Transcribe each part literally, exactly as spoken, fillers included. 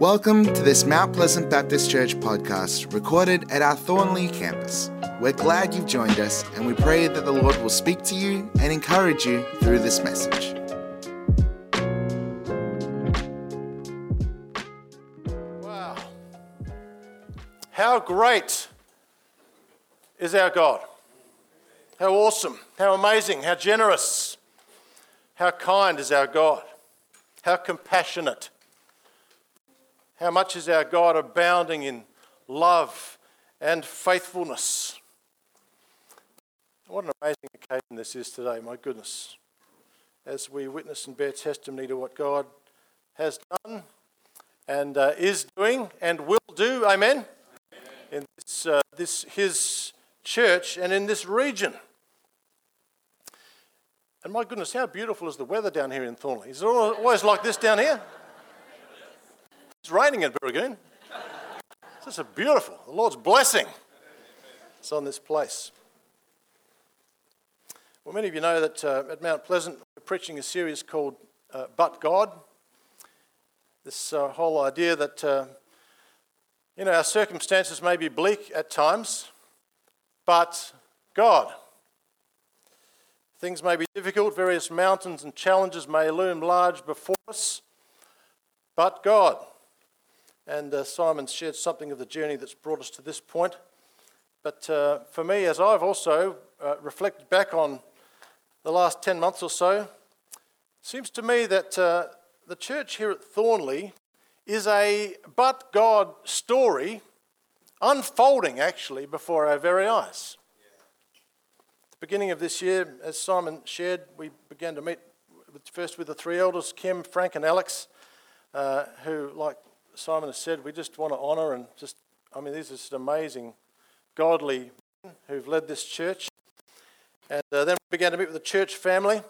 Welcome to this Mount Pleasant Baptist Church podcast recorded at our Thornlie campus. We're glad you've joined us and we pray that the Lord will speak to you and encourage you through this message. Wow. How great is our God? How awesome, how amazing, how generous, how kind is our God? How compassionate. How much is our God abounding in love and faithfulness? What an amazing occasion this is today, my goodness. As we witness and bear testimony to what God has done and uh, is doing and will do, amen, amen. in this, uh, this His church and in this region. And my goodness, how beautiful is the weather down here in Thornlie? Is it always like this down here? It's raining in Booragoon. It's just a beautiful, the Lord's blessing is on this place. Well, many of you know that uh, at Mount Pleasant, we're preaching a series called uh, But God. This uh, whole idea that, uh, you know, our circumstances may be bleak at times, but God. Things may be difficult, various mountains and challenges may loom large before us, but God. And uh, Simon shared something of the journey that's brought us to this point. But uh, for me, as I've also uh, reflected back on the last ten months or so, it seems to me that uh, the church here at Thornlie is a but God story unfolding actually before our very eyes. Yeah. At the beginning of this year, as Simon shared, we began to meet with, first with the three elders, Kim, Frank and Alex, uh, who, like Simon has said, we just want to honour and just, I mean, these are just amazing, godly men who've led this church. And uh, then we began to meet with the church family. And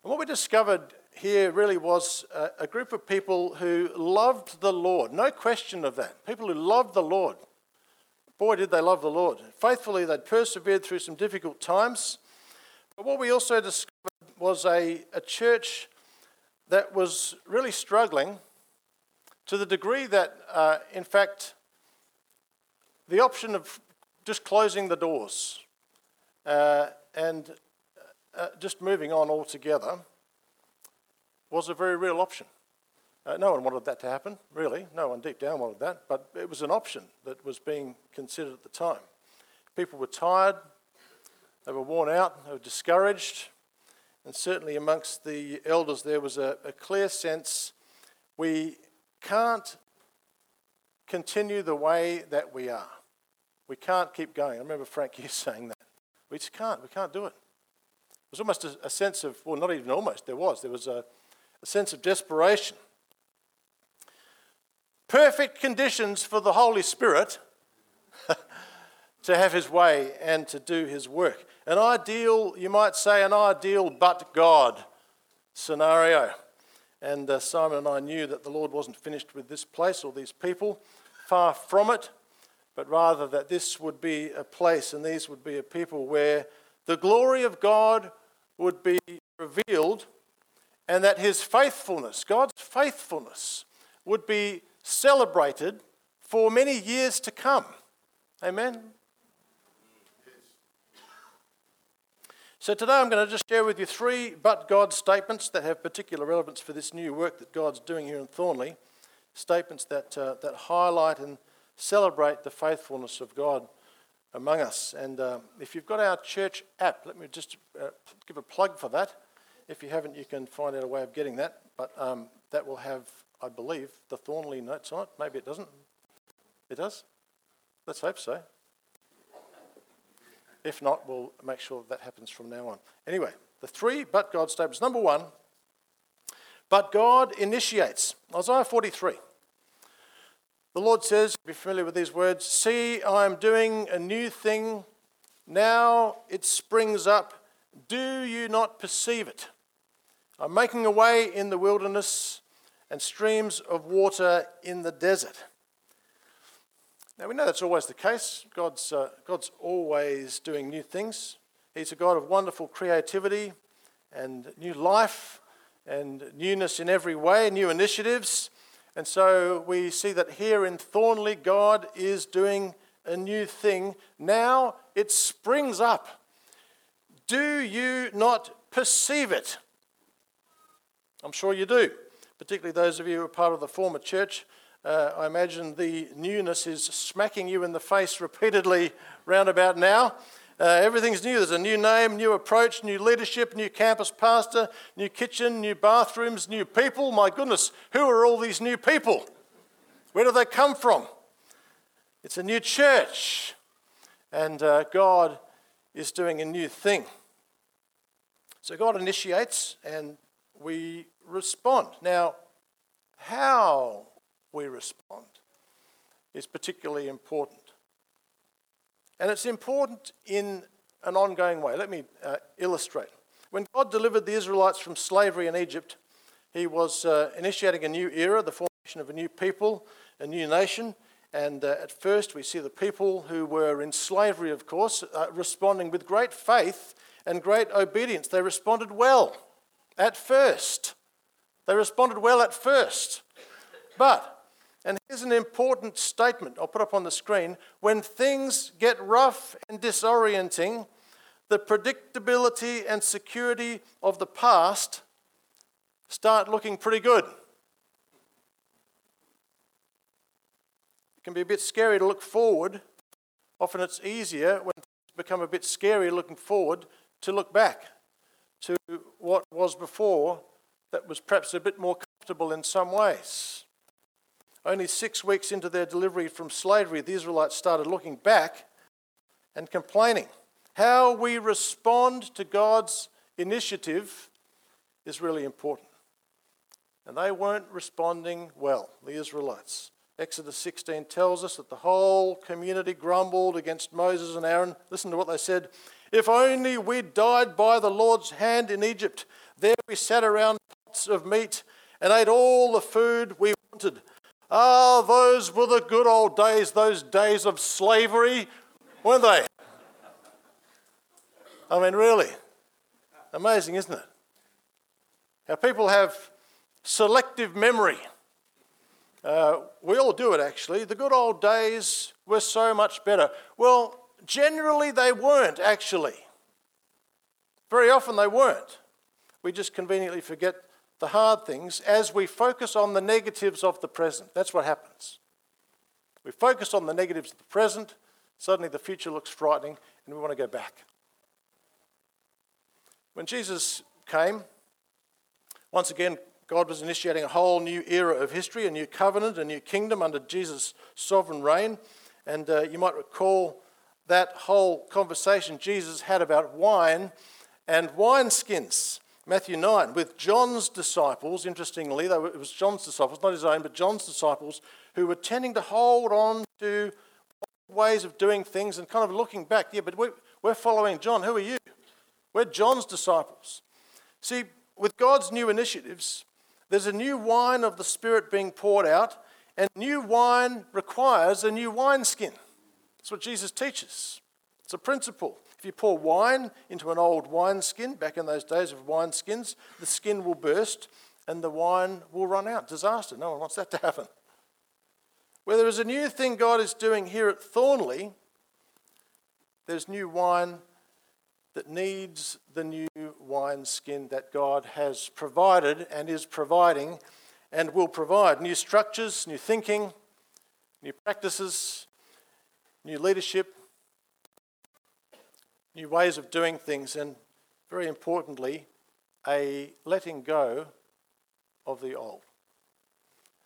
what we discovered here really was a, a group of people who loved the Lord. No question of that. People who loved the Lord. Boy, did they love the Lord. Faithfully, they'd persevered through some difficult times. But what we also discovered was a, a church that was really struggling to the degree that, uh, in fact, the option of just closing the doors uh, and uh, just moving on altogether was a very real option. Uh, no one wanted that to happen, really. No one deep down wanted that, but it was an option that was being considered at the time. People were tired, they were worn out, they were discouraged, and certainly amongst the elders there was a, a clear sense we can't continue the way that we are. We can't keep going. I remember Frank you saying that. We just can't. We can't do it. There was almost a, a sense of, well, not even almost, there was. There was a, a sense of desperation. Perfect conditions for the Holy Spirit to have His way and to do His work. An ideal, you might say, an ideal but God scenario. And uh, Simon and I knew that the Lord wasn't finished with this place or these people, far from it, but rather that this would be a place and these would be a people where the glory of God would be revealed and that His faithfulness, God's faithfulness, would be celebrated for many years to come. Amen? So today I'm going to just share with you three but God statements that have particular relevance for this new work that God's doing here in Thornlie. Statements that uh, that highlight and celebrate the faithfulness of God among us. And uh, if you've got our church app, let me just uh, give a plug for that. If you haven't, you can find out a way of getting that. But um, that will have, I believe, the Thornlie notes on it. Maybe it doesn't. It does? Let's hope so. If not, we'll make sure that happens from now on. Anyway, the three but God statements. Number one, but God initiates. Isaiah forty-three. The Lord says, you'll be familiar with these words, see, I am doing a new thing. Now it springs up. Do you not perceive it? I'm making a way in the wilderness and streams of water in the desert. Now, we know that's always the case. God's uh, God's always doing new things. He's a God of wonderful creativity and new life and newness in every way, new initiatives. And so we see that here in Thornlie, God is doing a new thing. Now it springs up. Do you not perceive it? I'm sure you do, particularly those of you who are part of the former church. Uh, I imagine the newness is smacking you in the face repeatedly round about now. Uh, everything's new. There's a new name, new approach, new leadership, new campus pastor, new kitchen, new bathrooms, new people. My goodness, who are all these new people? Where do they come from? It's a new church, and uh, God is doing a new thing. So God initiates, and we respond. Now, how we respond is particularly important. And it's important in an ongoing way. Let me uh, illustrate. When God delivered the Israelites from slavery in Egypt, he was uh, initiating a new era, the formation of a new people, a new nation. And uh, at first we see the people who were in slavery, of course, uh, responding with great faith and great obedience. They responded well at first. They responded well at first. But and here's an important statement I'll put up on the screen. When things get rough and disorienting, the predictability and security of the past start looking pretty good. It can be a bit scary to look forward. Often it's easier when things become a bit scary looking forward to look back to what was before that was perhaps a bit more comfortable in some ways. Only six weeks into their delivery from slavery, the Israelites started looking back and complaining. How we respond to God's initiative is really important. And they weren't responding well, the Israelites. Exodus sixteen tells us that the whole community grumbled against Moses and Aaron. Listen to what they said. If only we died by the Lord's hand in Egypt. There we sat around pots of meat and ate all the food we wanted. Ah, oh, those were the good old days, those days of slavery, weren't they? I mean, really. Amazing, isn't it? Now, people have selective memory. Uh, we all do it, actually. The good old days were so much better. Well, generally they weren't, actually. Very often they weren't. We just conveniently forget the hard things, as we focus on the negatives of the present. That's what happens. We focus on the negatives of the present, suddenly the future looks frightening, and we want to go back. When Jesus came, once again, God was initiating a whole new era of history, a new covenant, a new kingdom under Jesus' sovereign reign. And uh, you might recall that whole conversation Jesus had about wine and wineskins. Matthew nine, with John's disciples, interestingly, they were, it was John's disciples, not his own, but John's disciples, who were tending to hold on to ways of doing things and kind of looking back. Yeah, but we, we're following John. Who are you? We're John's disciples. See, with God's new initiatives, there's a new wine of the Spirit being poured out, and new wine requires a new wineskin. That's what Jesus teaches. It's a principle. If you pour wine into an old wineskin, back in those days of wineskins, the skin will burst and the wine will run out. Disaster. No one wants that to happen. Where there is a new thing God is doing here at Thornlie, there's new wine that needs the new wineskin that God has provided and is providing and will provide. New structures, new thinking, new practices, new leadership, new ways of doing things, and very importantly, a letting go of the old.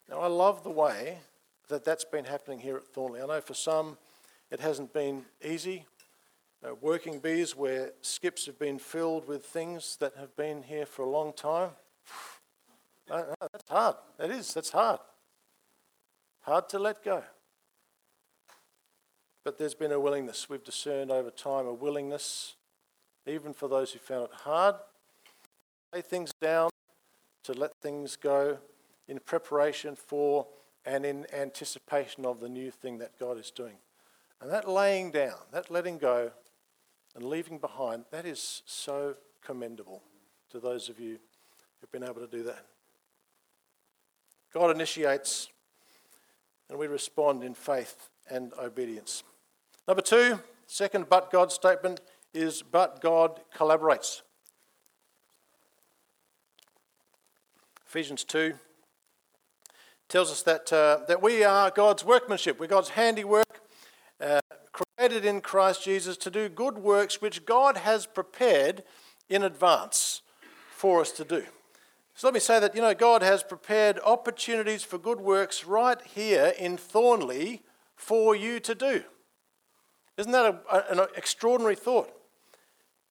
Now, I love the way that that's been happening here at Thornlie. I know for some it hasn't been easy. Uh, working bees where skips have been filled with things that have been here for a long time. No, no, that's hard. That is, that's hard. Hard to let go. But there's been a willingness. We've discerned over time a willingness, even for those who found it hard, to lay things down, to let things go in preparation for and in anticipation of the new thing that God is doing. And that laying down, that letting go and leaving behind, that is so commendable to those of you who've been able to do that. God initiates, and we respond in faith and obedience. Number two, second but God statement is but God collaborates. Ephesians two tells us that uh, that we are God's workmanship. We're God's handiwork, uh, created in Christ Jesus to do good works which God has prepared in advance for us to do. So let me say that, you know, God has prepared opportunities for good works right here in Thornlie for you to do. Isn't that a, a, an extraordinary thought?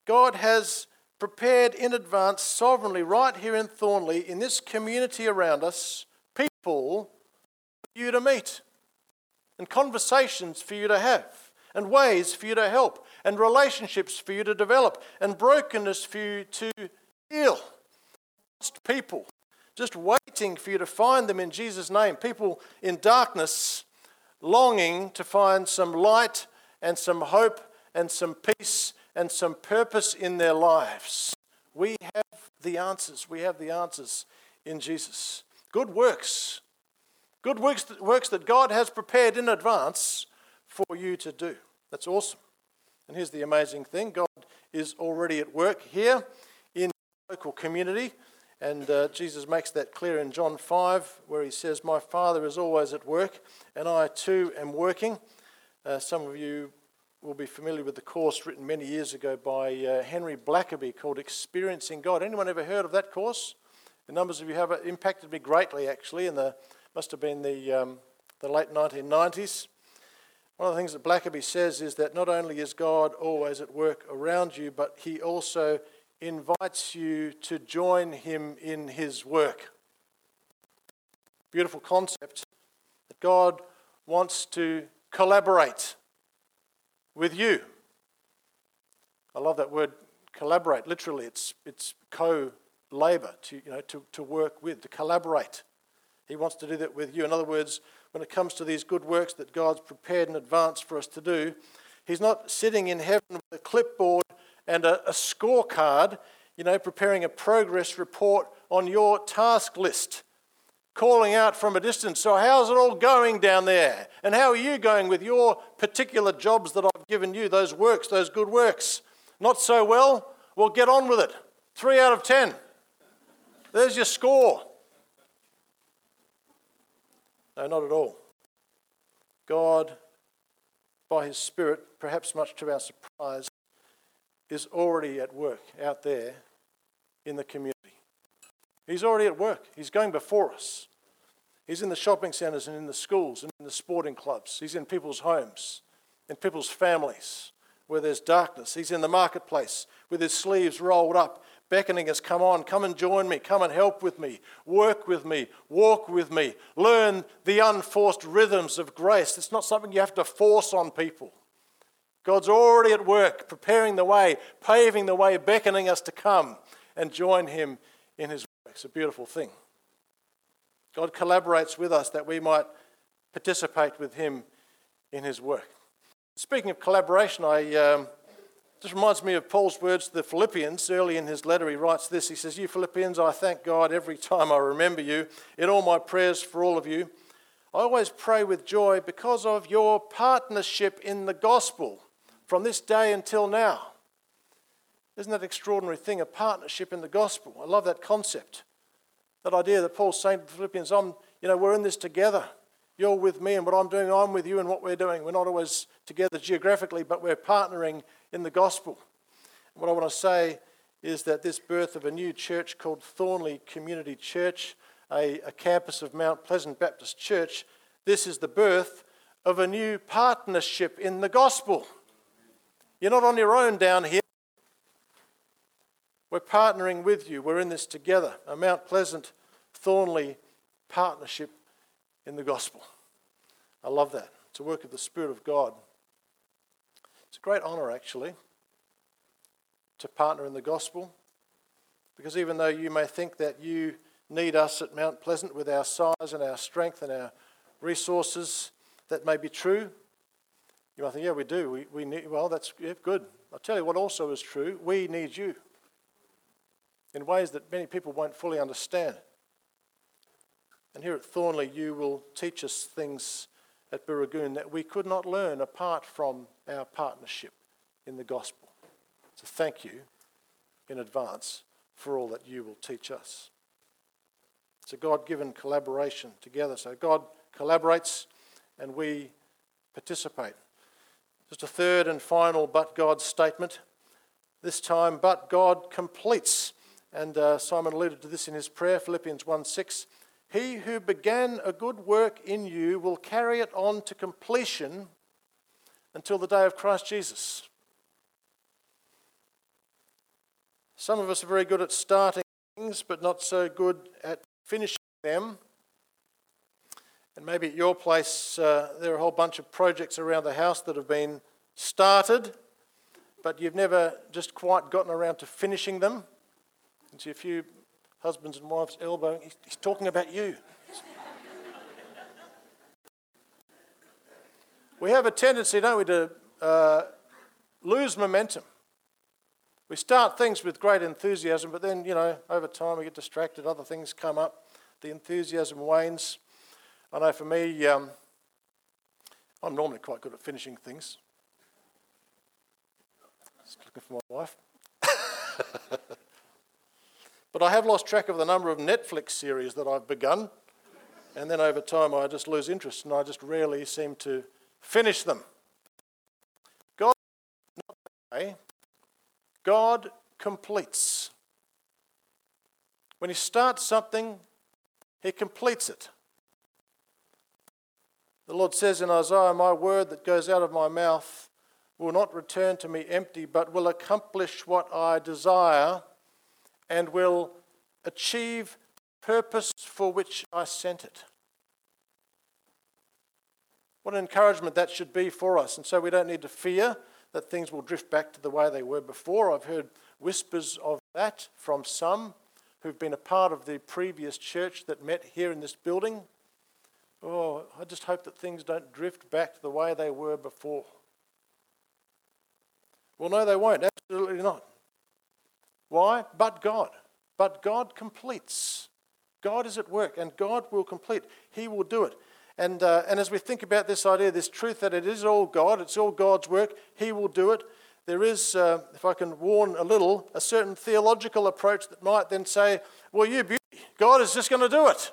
God has prepared in advance sovereignly right here in Thornlie, in this community around us, people for you to meet, and conversations for you to have, and ways for you to help, and relationships for you to develop, and brokenness for you to heal. Lost people just waiting for you to find them in Jesus' name. People in darkness longing to find some light and some hope and some peace and some purpose in their lives. We have the answers. We have the answers in Jesus. Good works. Good works that, works that God has prepared in advance for you to do. That's awesome. And here's the amazing thing. God is already at work here in the local community. And uh, Jesus makes that clear in John five, where he says, "My Father is always at work, and I too am working." Uh, some of you will be familiar with the course written many years ago by uh, Henry Blackaby called Experiencing God. Anyone ever heard of that course? The numbers of you have. It impacted me greatly, actually, in the must have been the um, the late nineteen nineties. One of the things that Blackaby says is that not only is God always at work around you, but he also invites you to join him in his work. Beautiful concept that God wants to collaborate with you. I love that word, collaborate. Literally, it's it's co-labor, to, you know, to, to work with, to collaborate. He wants to do that with you. In other words, when it comes to these good works that God's prepared in advance for us to do, he's not sitting in heaven with a clipboard and a, a scorecard, you know, preparing a progress report on your task list, calling out from a distance, "So how's it all going down there? And how are you going with your particular jobs that I've given you, those works, those good works? Not so well? Well, get on with it. Three out of ten. There's your score." No, not at all. God, by his Spirit, perhaps much to our surprise, is already at work out there in the community. He's already at work. He's going before us. He's in the shopping centres and in the schools and in the sporting clubs. He's in people's homes, in people's families where there's darkness. He's in the marketplace with his sleeves rolled up, beckoning us, "Come on, come and join me, come and help with me, work with me, walk with me, learn the unforced rhythms of grace." It's not something you have to force on people. God's already at work, preparing the way, paving the way, beckoning us to come and join him in his work. It's a beautiful thing. God collaborates with us that we might participate with him in his work. Speaking of collaboration, I um, just reminds me of Paul's words to the Philippians. Early in his letter, he writes this. He says, "You Philippians, I thank God every time I remember you in all my prayers for all of you. I always pray with joy because of your partnership in the gospel from this day until now." Isn't that an extraordinary thing, a partnership in the gospel? I love that concept, that idea that Paul's saying to the Philippians, I'm, you know, we're in this together. You're with me, and what I'm doing, I'm with you in what we're doing. We're not always together geographically, but we're partnering in the gospel. And what I want to say is that this birth of a new church called Thornlie Community Church, a, a campus of Mount Pleasant Baptist Church, this is the birth of a new partnership in the gospel. You're not on your own down here. We're partnering with you. We're in this together. A Mount Pleasant, Thornlie partnership in the gospel. I love that. It's a work of the Spirit of God. It's a great honour, actually, to partner in the gospel, because even though you may think that you need us at Mount Pleasant with our size and our strength and our resources, that may be true. You might think, yeah, we do. We, we need, well, that's yeah, good. I'll tell you what also is true. We need you in ways that many people won't fully understand. And here at Thornlie, you will teach us things at Booragoon that we could not learn apart from our partnership in the gospel. So thank you in advance for all that you will teach us. It's a God-given collaboration together. So God collaborates and we participate. Just a third and final but God statement. This time, but God completes. And uh, Simon alluded to this in his prayer, Philippians one six. He who began a good work in you will carry it on to completion until the day of Christ Jesus. Some of us are very good at starting things, but not so good at finishing them. And maybe at your place, uh, there are a whole bunch of projects around the house that have been started, but you've never just quite gotten around to finishing them. And so if you... husbands and wives elbowing, he's talking about you. We have a tendency, don't we, to uh, lose momentum. We start things with great enthusiasm, but then, you know, over time we get distracted, other things come up, the enthusiasm wanes. I know for me, um, I'm normally quite good at finishing things. Just looking for my wife. But I have lost track of the number of Netflix series that I've begun, and then over time I just lose interest and I just rarely seem to finish them. God, not that way. God completes. When He starts something, He completes it. The Lord says in Isaiah, "My word that goes out of my mouth will not return to me empty, but will accomplish what I desire and will achieve the purpose for which I sent it." What an encouragement that should be for us. And so we don't need to fear that things will drift back to the way they were before. I've heard whispers of that from some who've been a part of the previous church that met here in this building. Oh, I just hope that things don't drift back to the way they were before. Well, no, they won't. Absolutely not. Why? But God. But God completes. God is at work and God will complete. He will do it. And uh, and as we think about this idea, this truth that it is all God, it's all God's work, He will do it. There is, uh, if I can warn a little, a certain theological approach that might then say, well, you beauty, God is just going to do it.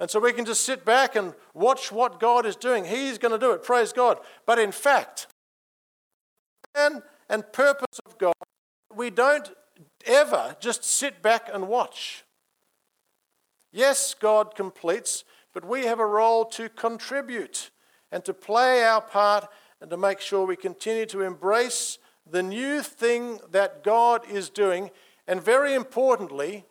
And so we can just sit back and watch what God is doing. He's going to do it. Praise God. But in fact, plan and purpose of God, we don't ever just sit back and watch. Yes, God completes, but we have a role to contribute and to play our part and to make sure we continue to embrace the new thing that God is doing, and very importantly,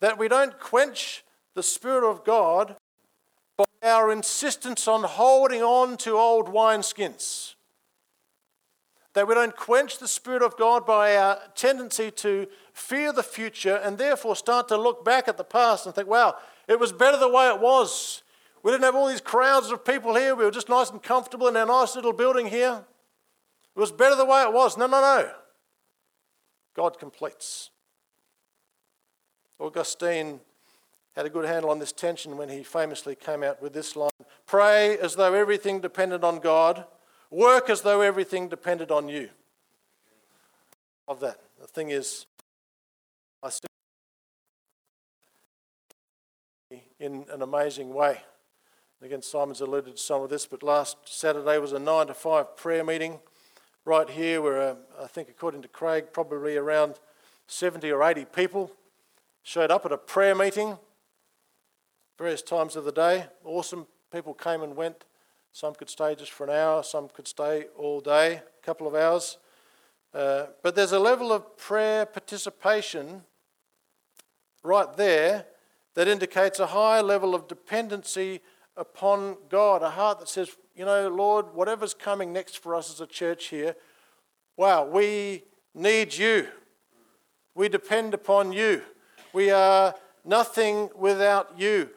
that we don't quench the Spirit of God by our insistence on holding on to old wineskins. That we don't quench the Spirit of God by our tendency to fear the future and therefore start to look back at the past and think, wow, it was better the way it was. We didn't have all these crowds of people here. We were just nice and comfortable in our nice little building here. It was better the way it was. No, no, no. God completes. Augustine had a good handle on this tension when he famously came out with this line, "Pray as though everything depended on God. Work as though everything depended on you." Of that. The thing is, I see in an amazing way. And again, Simon's alluded to some of this, but last Saturday was a nine to five prayer meeting right here where uh, I think, according to Craig, probably around seventy or eighty people showed up at a prayer meeting various times of the day. Awesome. People came and went. Some could stay just for an hour, some could stay all day, a couple of hours. Uh, but there's a level of prayer participation right there that indicates a high level of dependency upon God, a heart that says, you know, Lord, whatever's coming next for us as a church here, wow, we need you. We depend upon you. We are nothing without you.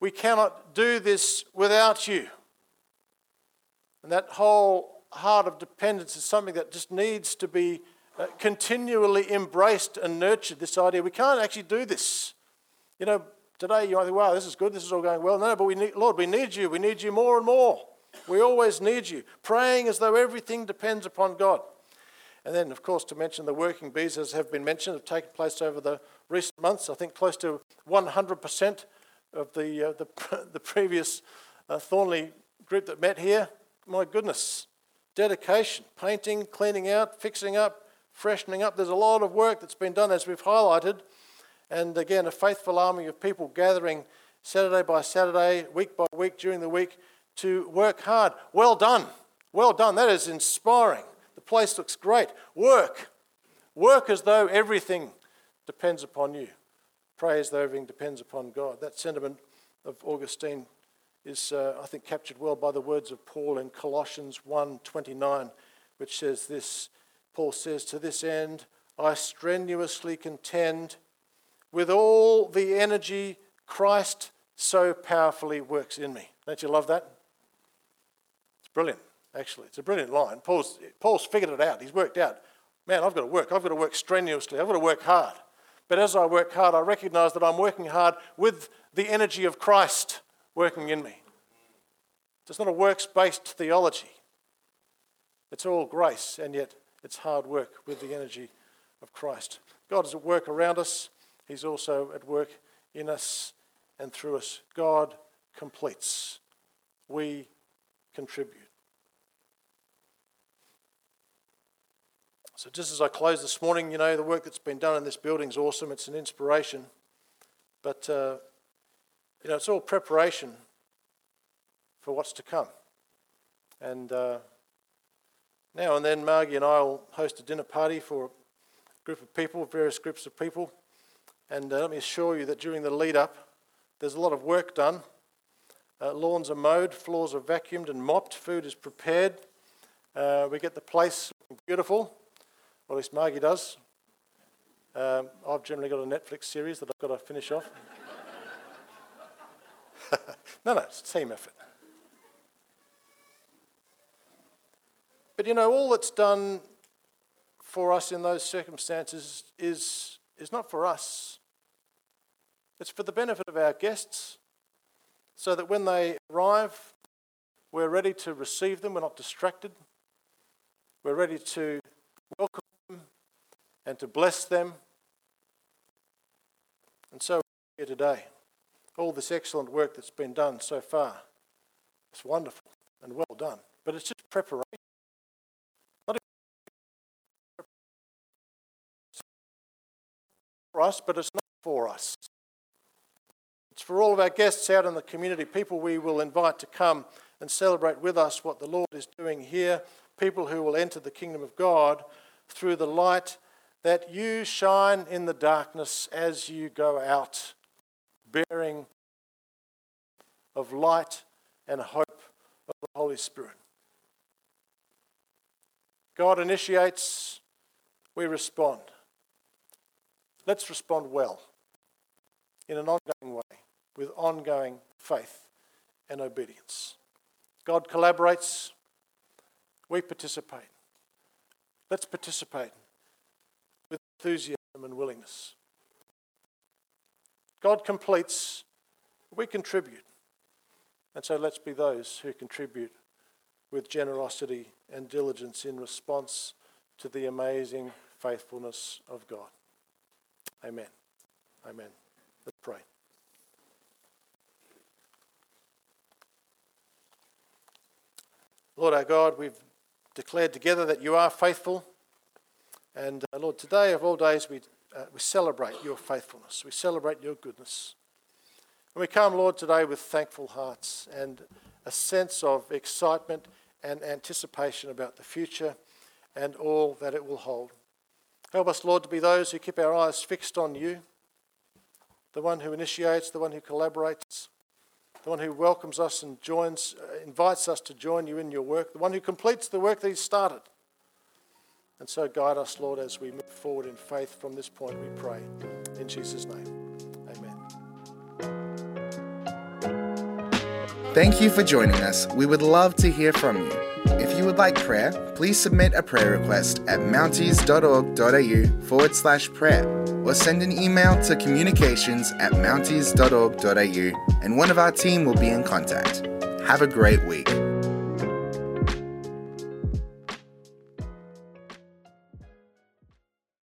We cannot do this without you. And that whole heart of dependence is something that just needs to be uh, continually embraced and nurtured, this idea. We can't actually do this. You know, Today you might think, wow, this is good, this is all going well. No, but we need, Lord, we need you. We need you more and more. We always need you. Praying as though everything depends upon God. And then, of course, to mention the working bees, as have been mentioned, have taken place over the recent months. I think close to one hundred percent of the uh, the, the previous uh, Thornlie group that met here. My goodness. Dedication, painting, cleaning out, fixing up, freshening up. There's a lot of work that's been done, as we've highlighted. And again, a faithful army of people gathering Saturday by Saturday, week by week, during the week, to work hard. Well done. Well done. That is inspiring. The place looks great. Work. Work as though everything depends upon you. Pray as though everything depends upon God. That sentiment of Augustine is, uh, I think, captured well by the words of Paul in Colossians one twenty-nine, which says this. Paul says, "To this end, I strenuously contend with all the energy Christ so powerfully works in me." Don't you love that? It's brilliant, actually. It's a brilliant line. Paul's, Paul's figured it out. He's worked out, man, I've got to work. I've got to work strenuously. I've got to work hard. But as I work hard, I recognize that I'm working hard with the energy of Christ working in me. It's not a works-based theology. It's all grace, and yet it's hard work with the energy of Christ. God is at work around us. He's also at work in us and through us. God completes. We contribute. So just as I close this morning, you know, the work that's been done in this building is awesome. It's an inspiration. But, uh, you know, it's all preparation for what's to come. And uh, now and then Margie and I will host a dinner party for a group of people, various groups of people. And uh, let me assure you that during the lead-up, there's a lot of work done. Uh, lawns are mowed, floors are vacuumed and mopped, food is prepared. Uh, we get the place looking beautiful, or at least Margie does. Um, I've generally got a Netflix series that I've got to finish off. no, no, it's a team effort. But you know, all that's done for us in those circumstances is... It's not for us. It's for the benefit of our guests, so that when they arrive, we're ready to receive them. We're not distracted. We're ready to welcome them and to bless them. And so we're here today. All this excellent work that's been done so far, it's wonderful and well done. But it's just preparation. Us, but it's not for us. It's for all of our guests out in the community, people we will invite to come and celebrate with us what the Lord is doing here, people who will enter the kingdom of God through the light that you shine in the darkness as you go out, bearing of light and hope of the Holy Spirit. God initiates, we respond. Let's respond well, in an ongoing way, with ongoing faith and obedience. God collaborates, we participate. Let's participate with enthusiasm and willingness. God completes, we contribute. And so let's be those who contribute with generosity and diligence in response to the amazing faithfulness of God. Amen. Amen. Let's pray. Lord our God, we've declared together that you are faithful. And uh, Lord, today of all days, we uh, we celebrate your faithfulness. We celebrate your goodness. And we come, Lord, today with thankful hearts and a sense of excitement and anticipation about the future and all that it will hold. Help us, Lord, to be those who keep our eyes fixed on you, the one who initiates, the one who collaborates, the one who welcomes us and joins, uh, invites us to join you in your work, the one who completes the work that he's started. And so guide us, Lord, as we move forward in faith from this point, we pray. In Jesus' name, amen. Thank you for joining us. We would love to hear from you. If you would like prayer, please submit a prayer request at mounties dot org dot a u forward slash prayer or send an email to communications at mounties dot org dot a u and one of our team will be in contact. Have a great week.